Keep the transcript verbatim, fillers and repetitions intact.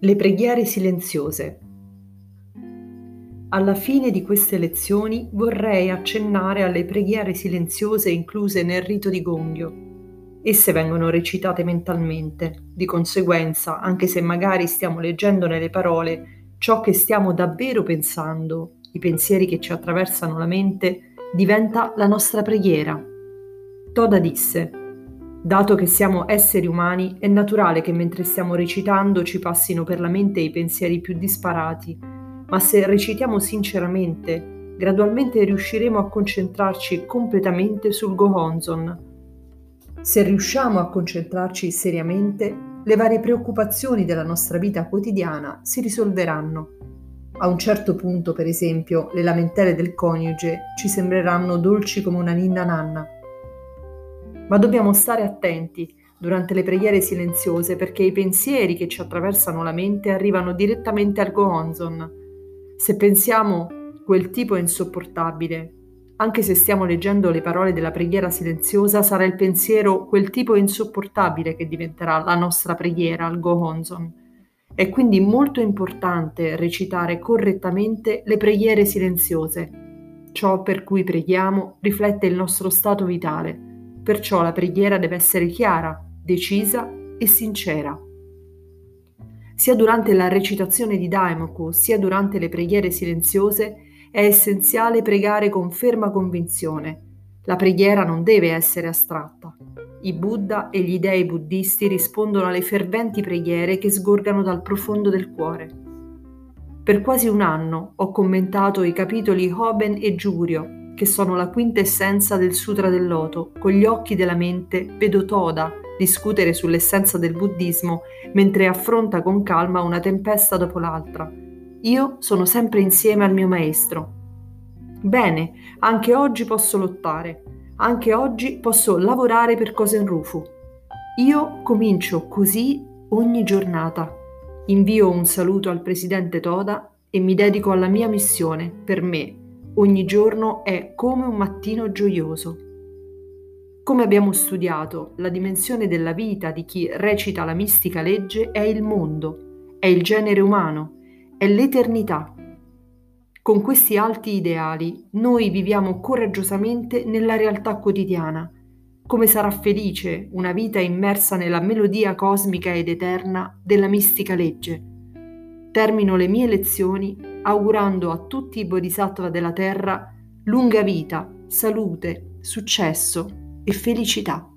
Le preghiere silenziose. Alla fine di queste lezioni vorrei accennare alle preghiere silenziose incluse nel rito di Gongyo. Esse vengono recitate mentalmente, di conseguenza, anche se magari stiamo leggendo nelle parole ciò che stiamo davvero pensando, i pensieri che ci attraversano la mente, diventa la nostra preghiera. Toda disse: dato che siamo esseri umani, è naturale che mentre stiamo recitando ci passino per la mente i pensieri più disparati, ma se recitiamo sinceramente, gradualmente riusciremo a concentrarci completamente sul Gohonzon. Se riusciamo a concentrarci seriamente, le varie preoccupazioni della nostra vita quotidiana si risolveranno. A un certo punto, per esempio, le lamentele del coniuge ci sembreranno dolci come una ninna nanna. Ma dobbiamo stare attenti durante le preghiere silenziose, perché i pensieri che ci attraversano la mente arrivano direttamente al Gohonzon. Se pensiamo quel tipo è insopportabile, anche se stiamo leggendo le parole della preghiera silenziosa, sarà il pensiero quel tipo è insopportabile che diventerà la nostra preghiera al Gohonzon. È quindi molto importante recitare correttamente le preghiere silenziose. Ciò per cui preghiamo riflette il nostro stato vitale. Perciò la preghiera deve essere chiara, decisa e sincera. Sia durante la recitazione di Daimoku, sia durante le preghiere silenziose, è essenziale pregare con ferma convinzione. La preghiera non deve essere astratta. I Buddha e gli dei buddisti rispondono alle ferventi preghiere che sgorgano dal profondo del cuore. Per quasi un anno ho commentato i capitoli Hoben e Giurio, che sono la quintessenza del Sutra del Loto. Con gli occhi della mente vedo Toda discutere sull'essenza del buddismo mentre affronta con calma una tempesta dopo l'altra. Io sono sempre insieme al mio maestro. Bene, anche oggi posso lottare, anche oggi posso lavorare per Kosen Rufu. Io comincio così ogni giornata. Invio un saluto al presidente Toda e mi dedico alla mia missione. Per me ogni giorno è come un mattino gioioso. Come abbiamo studiato, la dimensione della vita di chi recita la mistica legge è il mondo, è il genere umano, è l'eternità. Con questi alti ideali, noi viviamo coraggiosamente nella realtà quotidiana. Come sarà felice una vita immersa nella melodia cosmica ed eterna della mistica legge. Termino le mie lezioni augurando a tutti i bodhisattva della terra lunga vita, salute, successo e felicità.